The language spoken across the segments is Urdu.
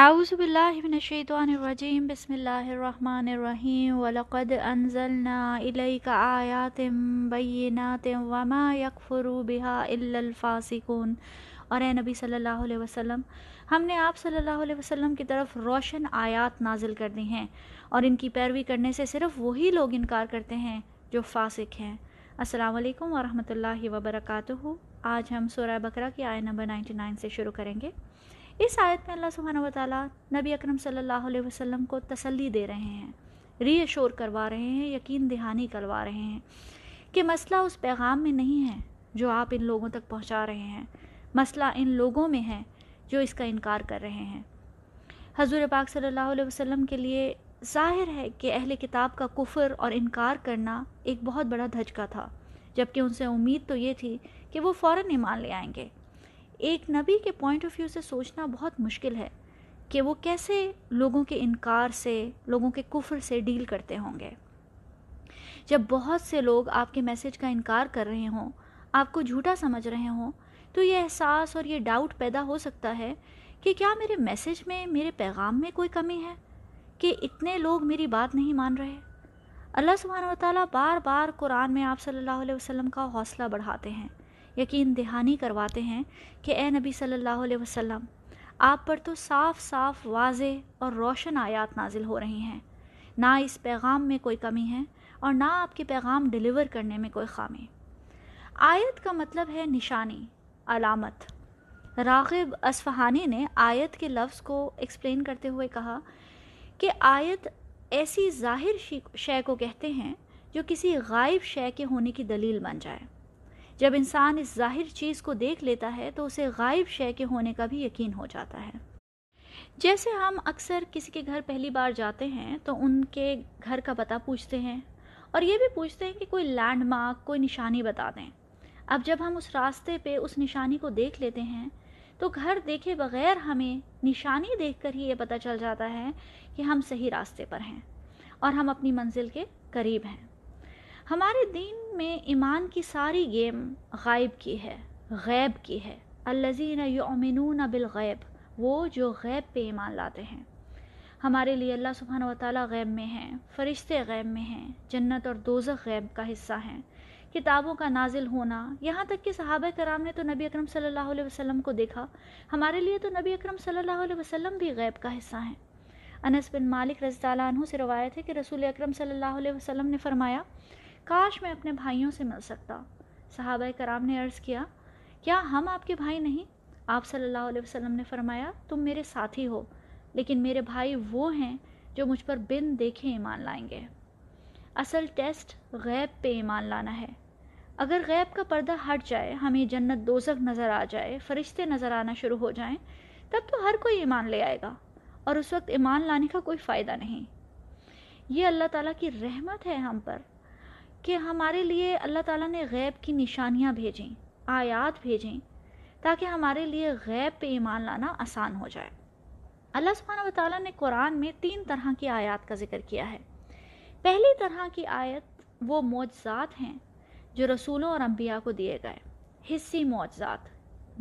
اعوذ باللہ من الشیطان الرجیم بسم اللہ الرحمن الرحیم وَلَقَدْ أَنزَلْنَا إِلَيْكَ آیَاتٍ بَيِّنَاتٍ وَمَا يَكْفُرُ بِهَا إِلَّا الْفَاسِقُونَ. اور اے نبی صلی اللہ علیہ وسلم، ہم نے آپ صلی اللہ علیہ وسلم کی طرف روشن آیات نازل کر دی ہیں، اور ان کی پیروی کرنے سے صرف وہی لوگ انکار کرتے ہیں جو فاسق ہیں. السلام علیکم ورحمۃ اللہ وبرکاتہ. آج ہم سورہ بقرہ کی آیت نمبر 99 سے شروع کریں گے. اس آیت میں اللہ سبحانہ و تعالیٰ نبی اکرم صلی اللہ علیہ وسلم کو تسلی دے رہے ہیں، ری ایشور کروا رہے ہیں، یقین دہانی کروا رہے ہیں کہ مسئلہ اس پیغام میں نہیں ہے جو آپ ان لوگوں تک پہنچا رہے ہیں، مسئلہ ان لوگوں میں ہے جو اس کا انکار کر رہے ہیں. حضور پاک صلی اللہ علیہ وسلم کے لیے ظاہر ہے کہ اہل کتاب کا کفر اور انکار کرنا ایک بہت بڑا دھچکا تھا، جبکہ ان سے امید تو یہ تھی کہ وہ فوراً ایمان لے آئیں گے. ایک نبی کے پوائنٹ آف ویو سے سوچنا بہت مشکل ہے کہ وہ کیسے لوگوں کے انکار سے، لوگوں کے کفر سے ڈیل کرتے ہوں گے. جب بہت سے لوگ آپ کے میسج کا انکار کر رہے ہوں، آپ کو جھوٹا سمجھ رہے ہوں، تو یہ احساس اور یہ ڈاؤٹ پیدا ہو سکتا ہے کہ کیا میرے میسج میں، میرے پیغام میں کوئی کمی ہے کہ اتنے لوگ میری بات نہیں مان رہے. اللہ سبحانہ و تعالیٰ بار بار قرآن میں آپ صلی اللہ علیہ وسلم کا حوصلہ بڑھاتے ہیں، یقین دہانی کرواتے ہیں کہ اے نبی صلی اللہ علیہ وسلم، آپ پر تو صاف صاف واضح اور روشن آیات نازل ہو رہی ہیں، نہ اس پیغام میں کوئی کمی ہے اور نہ آپ کے پیغام ڈیلیور کرنے میں کوئی خامی. آیت کا مطلب ہے نشانی، علامت. راغب اصفہانی نے آیت کے لفظ کو ایکسپلین کرتے ہوئے کہا کہ آیت ایسی ظاہر شے کو کہتے ہیں جو کسی غائب شے کے ہونے کی دلیل بن جائے. جب انسان اس ظاہر چیز کو دیکھ لیتا ہے تو اسے غائب شے کے ہونے کا بھی یقین ہو جاتا ہے. جیسے ہم اکثر کسی کے گھر پہلی بار جاتے ہیں تو ان کے گھر کا پتہ پوچھتے ہیں، اور یہ بھی پوچھتے ہیں کہ کوئی لینڈ مارک، کوئی نشانی بتا دیں. اب جب ہم اس راستے پہ اس نشانی کو دیکھ لیتے ہیں تو گھر دیکھے بغیر ہمیں نشانی دیکھ کر ہی یہ پتہ چل جاتا ہے کہ ہم صحیح راستے پر ہیں اور ہم اپنی منزل کے قریب ہیں. ہمارے دین میں ایمان کی ساری گیم غائب کی ہے، غیب کی ہے. الذین یؤمنون بالغیب، وہ جو غیب پہ ایمان لاتے ہیں. ہمارے لیے اللہ سبحانہ و تعالیٰ غیب میں ہیں، فرشتے غیب میں ہیں، جنت اور دوزخ غیب کا حصہ ہیں، کتابوں کا نازل ہونا، یہاں تک کہ صحابہ کرام نے تو نبی اکرم صلی اللہ علیہ وسلم کو دیکھا، ہمارے لیے تو نبی اکرم صلی اللہ علیہ وسلم بھی غیب کا حصہ ہیں. انس بن مالک رضی اللہ عنہ سے روایت ہے کہ رسول اکرم صلی اللہ علیہ وسلم نے فرمایا، کاش میں اپنے بھائیوں سے مل سکتا. صحابہ کرام نے عرض کیا، کیا ہم آپ کے بھائی نہیں؟ آپ صلی اللہ علیہ وسلم نے فرمایا، تم میرے ساتھی ہو، لیکن میرے بھائی وہ ہیں جو مجھ پر بن دیکھے ایمان لائیں گے. اصل ٹیسٹ غیب پہ ایمان لانا ہے. اگر غیب کا پردہ ہٹ جائے، ہمیں جنت دوزخ نظر آ جائے، فرشتے نظر آنا شروع ہو جائیں، تب تو ہر کوئی ایمان لے آئے گا، اور اس وقت ایمان لانے کا کوئی فائدہ نہیں. یہ اللہ تعالیٰ کی رحمت ہے ہم پر کہ ہمارے لیے اللہ تعالیٰ نے غیب کی نشانیاں بھیجیں، آیات بھیجیں، تاکہ ہمارے لیے غیب پہ ایمان لانا آسان ہو جائے. اللہ سبحانہ و تعالیٰ نے قرآن میں 3 طرح کی آیات کا ذکر کیا ہے. پہلی طرح کی آیت وہ معجزات ہیں جو رسولوں اور انبیاء کو دیے گئے، حصی معجزات،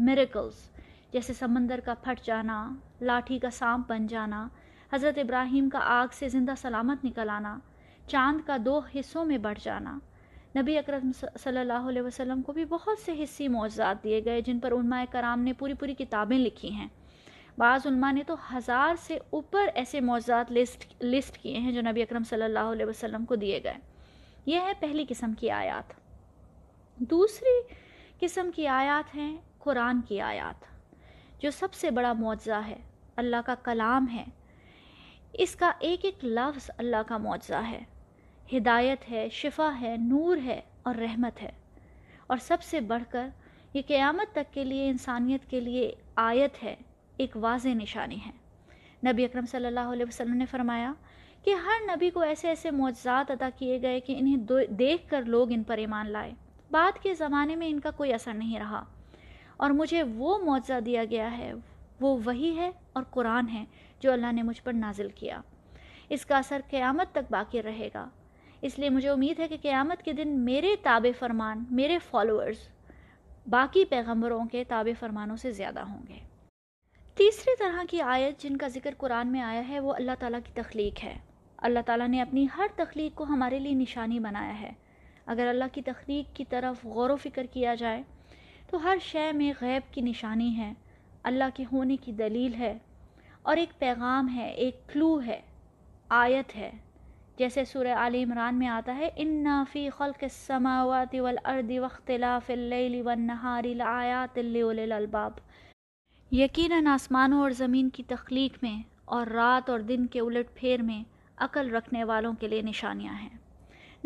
میریکلز، جیسے سمندر کا پھٹ جانا، لاٹھی کا سانپ بن جانا، حضرت ابراہیم کا آگ سے زندہ سلامت نکل آنا، چاند کا 2 حصوں میں بڑھ جانا. نبی اکرم صلی اللہ علیہ وسلم کو بھی بہت سے حصی معجزات دیے گئے جن پر علماء کرام نے پوری پوری کتابیں لکھی ہیں. بعض علماء نے تو 1000 سے اوپر ایسے معجزات لسٹ کیے ہیں جو نبی اکرم صلی اللہ علیہ وسلم کو دیے گئے. یہ ہے پہلی قسم کی آیات. دوسری قسم کی آیات ہیں قرآن کی آیات، جو سب سے بڑا معجزہ ہے، اللہ کا کلام ہے. اس کا ایک ایک لفظ اللہ کا معجزہ ہے، ہدایت ہے، شفا ہے، نور ہے اور رحمت ہے. اور سب سے بڑھ کر یہ قیامت تک کے لیے انسانیت کے لیے آیت ہے، ایک واضح نشانی ہے. نبی اکرم صلی اللہ علیہ وسلم نے فرمایا کہ ہر نبی کو ایسے ایسے معجزات عطا کیے گئے کہ انہیں دیکھ کر لوگ ان پر ایمان لائے. بعد کے زمانے میں ان کا کوئی اثر نہیں رہا، اور مجھے وہ معجزہ دیا گیا ہے، وہ وحی ہے اور قرآن ہے جو اللہ نے مجھ پر نازل کیا. اس کا اثر قیامت تک باقی رہے گا. اس لیے مجھے امید ہے کہ قیامت کے دن میرے تابع فرمان، میرے فالوورز باقی پیغمبروں کے تابع فرمانوں سے زیادہ ہوں گے. تیسری طرح کی آیت جن کا ذکر قرآن میں آیا ہے وہ اللہ تعالیٰ کی تخلیق ہے. اللہ تعالیٰ نے اپنی ہر تخلیق کو ہمارے لیے نشانی بنایا ہے. اگر اللہ کی تخلیق کی طرف غور و فکر کیا جائے تو ہر شے میں غیب کی نشانی ہے، اللہ کے ہونے کی دلیل ہے اور ایک پیغام ہے، ایک کلو ہے، آیت ہے. جیسے سورہ آل عمران میں آتا ہے، اِنَّا فِي خَلْقِ السَّمَاوَاتِ وَالْأَرْضِ وَاخْتِلَافِ اللَّيْلِ وَالنَّهَارِ لَآيَاتٍ لِّأُولِي الْأَلْبَابِ. یقیناً آسمانوں اور زمین کی تخلیق میں اور رات اور دن کے الٹ پھیر میں عقل رکھنے والوں کے لیے نشانیاں ہیں.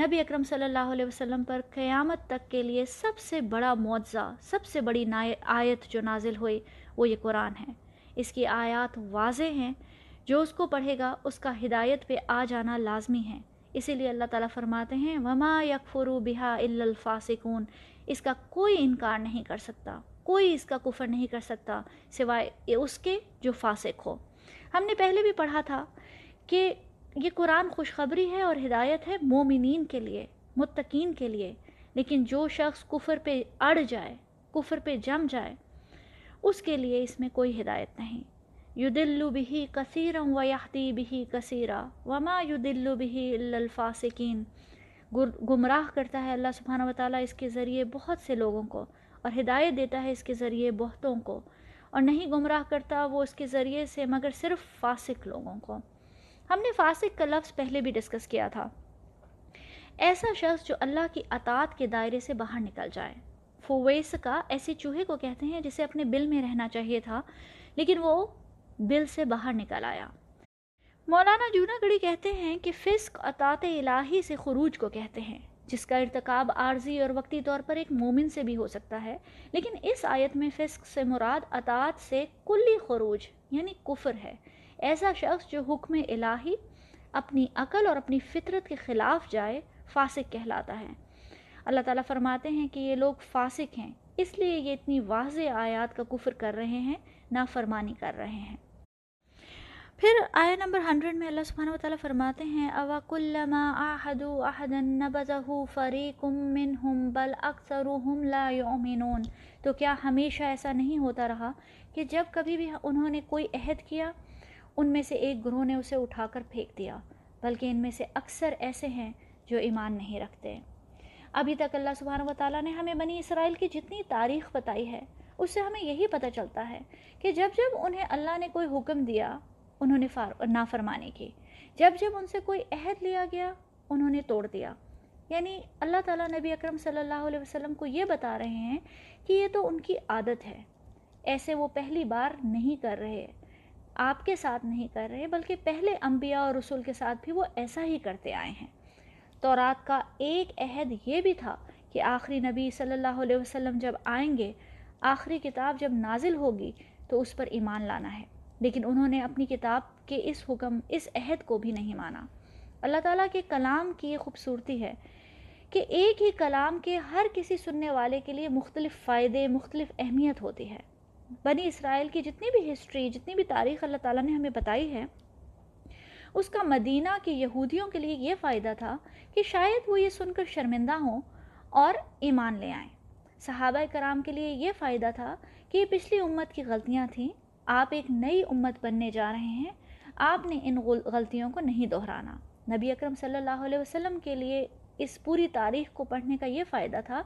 نبی اکرم صلی اللہ علیہ وسلم پر قیامت تک کے لیے سب سے بڑا معجزہ، سب سے بڑی آیت جو نازل ہوئی وہ یہ قرآن ہے. اس کی آیات واضح ہیں، جو اس کو پڑھے گا اس کا ہدایت پہ آ جانا لازمی ہے. اسی لیے اللہ تعالیٰ فرماتے ہیں وَمَا يَكْفُرُ بِهَا إِلَّا الْفَاسِقُونَ. اس کا کوئی انکار نہیں کر سکتا، کوئی اس کا کفر نہیں کر سکتا سوائے اس کے جو فاسق ہو. ہم نے پہلے بھی پڑھا تھا کہ یہ قرآن خوشخبری ہے اور ہدایت ہے مومنین کے لیے، متقین کے لیے. لیکن جو شخص کفر پہ اڑ جائے، کفر پہ جم جائے، اس کے لیے اس میں کوئی ہدایت نہیں. یُدِلُّ بِهِ کثیرًا وَیَہدی بِهِ کثیرًا وَمَا یُدِلُّ بِهِ إِلَّا الْفَاسِقِینَ. گمراہ کرتا ہے اللہ سبحانہ وتعالیٰ اس کے ذریعے بہت سے لوگوں کو، اور ہدایت دیتا ہے اس کے ذریعے بہتوں کو، اور نہیں گمراہ کرتا وہ اس کے ذریعے سے مگر صرف فاسق لوگوں کو. ہم نے فاسق کا لفظ پہلے بھی ڈسکس کیا تھا. ایسا شخص جو اللہ کی اطاعت کے دائرے سے باہر نکل جائے. فویسقہ ایسے چوہے کو کہتے ہیں جسے اپنے بل میں رہنا چاہیے تھا لیکن وہ بل سے باہر نکل آیا. مولانا جوناگڑھی کہتے ہیں کہ فسق اطاعت الہی سے خروج کو کہتے ہیں، جس کا ارتکاب عارضی اور وقتی طور پر ایک مومن سے بھی ہو سکتا ہے. لیکن اس آیت میں فسق سے مراد اطاعت سے کلی خروج یعنی کفر ہے. ایسا شخص جو حکم الہی، اپنی عقل اور اپنی فطرت کے خلاف جائے، فاسق کہلاتا ہے. اللہ تعالیٰ فرماتے ہیں کہ یہ لوگ فاسق ہیں، اس لیے یہ اتنی واضح آیات کا کفر کر رہے ہیں، نافرمانی کر رہے ہیں. پھر آیہ نمبر 100 میں اللہ سبحانہ وتعالیٰ فرماتے ہیں اَوَكُلَّمَا عَاهَدُوا عَهْدًا نَبَذَهُ فَرِيقٌ مِّنْهُمْ بَلْ أَكْثَرُهُمْ لَا يُؤْمِنُونَ. تو کیا ہمیشہ ایسا نہیں ہوتا رہا کہ جب کبھی بھی انہوں نے کوئی عہد کیا، ان میں سے ایک گروہ نے اسے اٹھا کر پھینک دیا، بلکہ ان میں سے اکثر ایسے ہیں جو ایمان نہیں رکھتے. ابھی تک اللہ سبحانہ وتعالیٰ نے ہمیں بنی اسرائیل کی جتنی تاریخ بتائی ہے، اس سے ہمیں یہی پتہ چلتا ہے کہ جب جب انہیں اللہ نے کوئی حکم دیا انہوں نے نافرمانی کی، جب جب ان سے کوئی عہد لیا گیا انہوں نے توڑ دیا. یعنی اللہ تعالیٰ نبی اکرم صلی اللہ علیہ وسلم کو یہ بتا رہے ہیں کہ یہ تو ان کی عادت ہے، ایسے وہ پہلی بار نہیں کر رہے، آپ کے ساتھ نہیں کر رہے، بلکہ پہلے انبیاء اور رسول کے ساتھ بھی وہ ایسا ہی کرتے آئے ہیں. تورات کا ایک عہد یہ بھی تھا کہ آخری نبی صلی اللہ علیہ وسلم جب آئیں گے، آخری کتاب جب نازل ہوگی تو اس پر ایمان لانا ہے. لیکن انہوں نے اپنی کتاب کے اس حکم، اس عہد کو بھی نہیں مانا. اللہ تعالیٰ کے کلام کی یہ خوبصورتی ہے کہ ایک ہی کلام کے ہر کسی سننے والے کے لیے مختلف فائدے، مختلف اہمیت ہوتی ہے. بنی اسرائیل کی جتنی بھی ہسٹری، جتنی بھی تاریخ اللہ تعالیٰ نے ہمیں بتائی ہے، اس کا مدینہ کے یہودیوں کے لیے یہ فائدہ تھا کہ شاید وہ یہ سن کر شرمندہ ہوں اور ایمان لے آئیں. صحابہ کرام کے لیے یہ فائدہ تھا کہ یہ پچھلی امت کی غلطیاں تھیں، آپ ایک نئی امت بننے جا رہے ہیں، آپ نے ان غلطیوں کو نہیں دہرانا. نبی اکرم صلی اللہ علیہ وسلم کے لیے اس پوری تاریخ کو پڑھنے کا یہ فائدہ تھا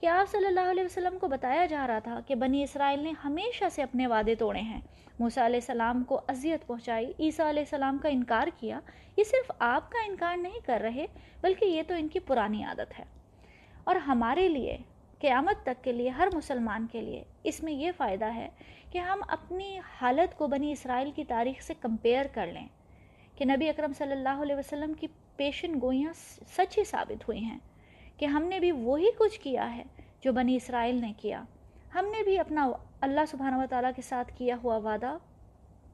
کہ آپ صلی اللہ علیہ وسلم کو بتایا جا رہا تھا کہ بنی اسرائیل نے ہمیشہ سے اپنے وعدے توڑے ہیں. موسیٰ علیہ السلام کو اذیت پہنچائی، عیسیٰ علیہ السلام کا انکار کیا. یہ صرف آپ کا انکار نہیں کر رہے بلکہ یہ تو ان کی پرانی عادت ہے. اور ہمارے لیے قیامت تک کے لیے، ہر مسلمان کے لیے اس میں یہ فائدہ ہے کہ ہم اپنی حالت کو بنی اسرائیل کی تاریخ سے کمپیئر کر لیں کہ نبی اکرم صلی اللہ علیہ وسلم کی پیشن گوئیاں سچ ہی ثابت ہوئی ہیں، کہ ہم نے بھی وہی کچھ کیا ہے جو بنی اسرائیل نے کیا. ہم نے بھی اپنا اللہ سبحانہ وتعالیٰ کے ساتھ کیا ہوا وعدہ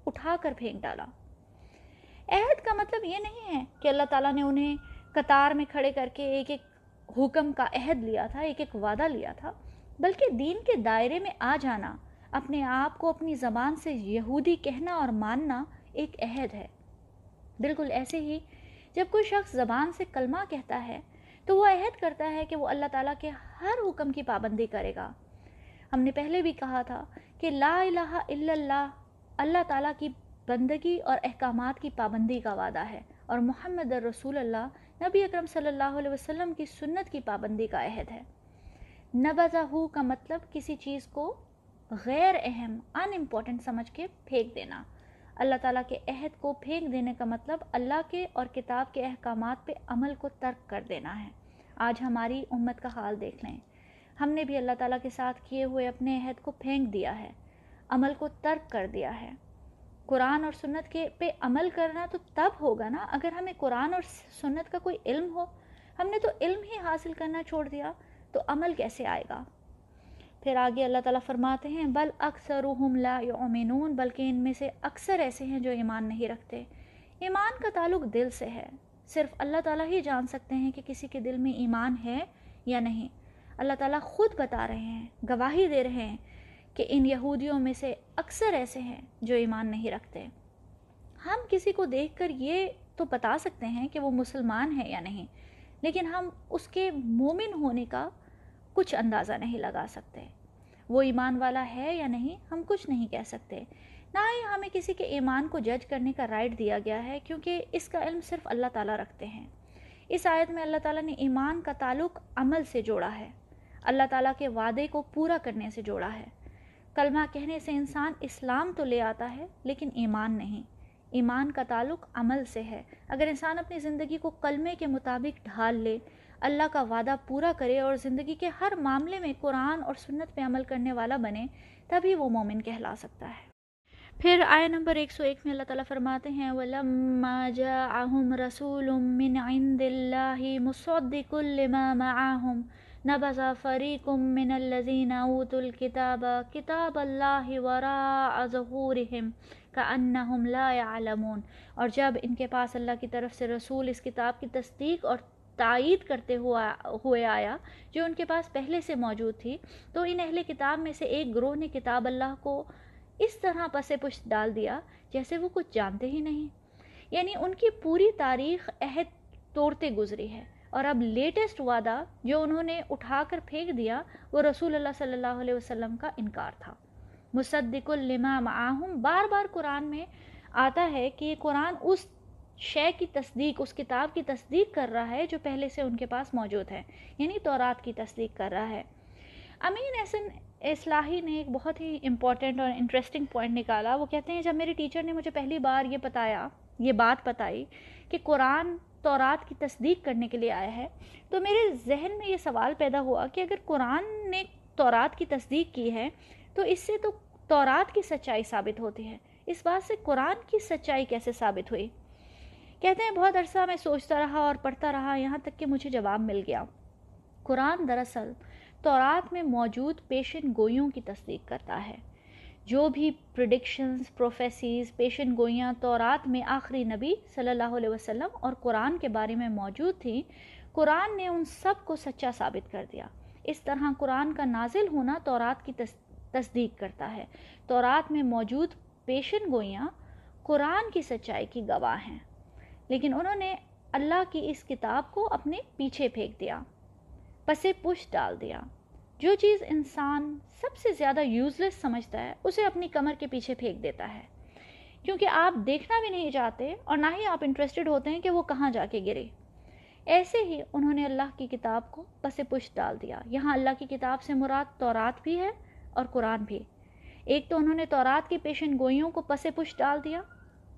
اٹھا کر پھینک ڈالا. عہد کا مطلب یہ نہیں ہے کہ اللہ تعالیٰ نے انہیں قطار میں کھڑے کر کے ایک ایک حکم کا عہد لیا تھا، ایک ایک وعدہ لیا تھا، بلکہ دین کے دائرے میں آ جانا، اپنے آپ کو اپنی زبان سے یہودی کہنا اور ماننا ایک عہد ہے. بالکل ایسے ہی جب کوئی شخص زبان سے کلمہ کہتا ہے تو وہ عہد کرتا ہے کہ وہ اللہ تعالیٰ کے ہر حکم کی پابندی کرے گا. ہم نے پہلے بھی کہا تھا کہ لا الہ الا اللہ اللہ تعالیٰ کی بندگی اور احکامات کی پابندی کا وعدہ ہے، اور محمد رسول اللہ نبی اکرم صلی اللہ علیہ وسلم کی سنت کی پابندی کا عہد ہے۔ نبذہ کا مطلب کسی چیز کو غیر اہم، ان امپورٹنٹ سمجھ کے پھینک دینا۔ اللہ تعالیٰ کے عہد کو پھینک دینے کا مطلب اللہ کے اور کتاب کے احکامات پہ عمل کو ترک کر دینا ہے۔ آج ہماری امت کا حال دیکھ لیں، ہم نے بھی اللہ تعالیٰ کے ساتھ کیے ہوئے اپنے عہد کو پھینک دیا ہے، عمل کو ترک کر دیا ہے۔ قرآن اور سنت کے پہ عمل کرنا تو تب ہوگا نا اگر ہمیں قرآن اور سنت کا کوئی علم ہو۔ ہم نے تو علم ہی حاصل کرنا چھوڑ دیا تو عمل کیسے آئے گا؟ پھر آگے اللہ تعالیٰ فرماتے ہیں بل اکثرہم لا یؤمنون، بلکہ ان میں سے اکثر ایسے ہیں جو ایمان نہیں رکھتے۔ ایمان کا تعلق دل سے ہے، صرف اللہ تعالیٰ ہی جان سکتے ہیں کہ کسی کے دل میں ایمان ہے یا نہیں۔ اللہ تعالیٰ خود بتا رہے ہیں، گواہی دے رہے ہیں کہ ان یہودیوں میں سے اکثر ایسے ہیں جو ایمان نہیں رکھتے۔ ہم کسی کو دیکھ کر یہ تو بتا سکتے ہیں کہ وہ مسلمان ہے یا نہیں، لیکن ہم اس کے مومن ہونے کا کچھ اندازہ نہیں لگا سکتے۔ وہ ایمان والا ہے یا نہیں ہم کچھ نہیں کہہ سکتے، نہ ہی ہمیں کسی کے ایمان کو جج کرنے کا رائٹ دیا گیا ہے، کیونکہ اس کا علم صرف اللہ تعالیٰ رکھتے ہیں۔ اس آیت میں اللہ تعالیٰ نے ایمان کا تعلق عمل سے جوڑا ہے، اللہ تعالیٰ کے وعدے کو پورا کرنے سے جوڑا ہے۔ کلمہ کہنے سے انسان اسلام تو لے آتا ہے لیکن ایمان نہیں۔ ایمان کا تعلق عمل سے ہے۔ اگر انسان اپنی زندگی کو کلمے کے مطابق ڈھال لے، اللہ کا وعدہ پورا کرے اور زندگی کے ہر معاملے میں قرآن اور سنت پہ عمل کرنے والا بنے، تبھی وہ مومن کہلا سکتا ہے۔ پھر آیہ نمبر 101 میں اللہ تعالیٰ فرماتے ہیں وَلَمَّا جَاءَهُمْ رَسُولٌ مِّنْ عِنْدِ اللَّهِ مُصَدِّقٌ لِّمَا مَعَهُمْ نَبَذَ فَرِيقٌ مِّنَ الَّذِينَ أُوتُوا الْكِتَابَ كِتَابَ اللَّهِ وَرَاءَ ظُهُورِهِمْ كَأَنَّهُمْ لَا يَعْلَمُونَ۔ اور جب ان کے پاس اللہ کی طرف سے رسول اس کتاب کی تصدیق اور تائید کرتے ہوئے آیا جو ان کے پاس پہلے سے موجود تھی، تو ان اہل کتاب میں سے ایک گروہ نے کتاب اللہ کو اس طرح پسے پش ڈال دیا جیسے وہ کچھ جانتے ہی نہیں۔ یعنی ان کی پوری تاریخ عہد توڑتے گزری ہے، اور اب لیٹسٹ وعدہ جو انہوں نے اٹھا کر پھینک دیا وہ رسول اللہ صلی اللہ علیہ وسلم کا انکار تھا۔ مصدق لما معاہم، بار بار قرآن میں آتا ہے کہ قرآن اس شے کی تصدیق، اس کتاب کی تصدیق کر رہا ہے جو پہلے سے ان کے پاس موجود ہے، یعنی تورات کی تصدیق کر رہا ہے۔ امین احسن اصلاحی نے ایک بہت ہی امپورٹنٹ اور انٹرسٹنگ پوائنٹ نکالا۔ وہ کہتے ہیں جب میری ٹیچر نے مجھے پہلی بار یہ بات بتائی کہ قرآن تورات کی تصدیق کرنے کے لیے آیا ہے، تو میرے ذہن میں یہ سوال پیدا ہوا کہ اگر قرآن نے تورات کی تصدیق کی ہے تو اس سے تو تورات کی سچائی ثابت ہوتی ہے، اس بات سے قرآن کی سچائی کیسے ثابت ہوئی؟ کہتے ہیں بہت عرصہ میں سوچتا رہا اور پڑھتا رہا، یہاں تک کہ مجھے جواب مل گیا۔ قرآن دراصل تورات میں موجود پیشن گوئیوں کی تصدیق کرتا ہے۔ جو بھی پریڈکشنز، پروفیسیز، پیشن گوئیاں تورات میں آخری نبی صلی اللہ علیہ وسلم اور قرآن کے بارے میں موجود تھیں، قرآن نے ان سب کو سچا ثابت کر دیا۔ اس طرح قرآن کا نازل ہونا تورات کی تصدیق کرتا ہے۔ تورات میں موجود پیشن گوئیاں قرآن کی سچائی کی گواہ ہیں، لیکن انہوں نے اللہ کی اس کتاب کو اپنے پیچھے پھینک دیا، پسے پش ڈال دیا۔ جو چیز انسان سب سے زیادہ یوز لیس سمجھتا ہے اسے اپنی کمر کے پیچھے پھینک دیتا ہے، کیونکہ آپ دیکھنا بھی نہیں چاہتے اور نہ ہی آپ انٹرسٹڈ ہوتے ہیں کہ وہ کہاں جا کے گرے۔ ایسے ہی انہوں نے اللہ کی کتاب کو پسے پش ڈال دیا۔ یہاں اللہ کی کتاب سے مراد تورات بھی ہے اور قرآن بھی۔ ایک تو انہوں نے تورات کی پیشن گوئیوں کو پسے پش ڈال دیا،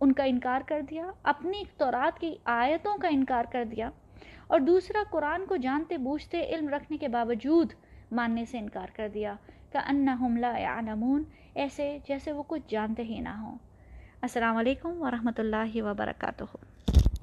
ان کا انکار کر دیا، اپنی تورات کی آیتوں کا انکار کر دیا، اور دوسرا قرآن کو جانتے بوجھتے علم رکھنے کے باوجود ماننے سے انکار کر دیا۔ کأنہم لا یعلمون، ایسے جیسے وہ کچھ جانتے ہی نہ ہوں۔ السلام علیکم ورحمۃ اللہ وبرکاتہ۔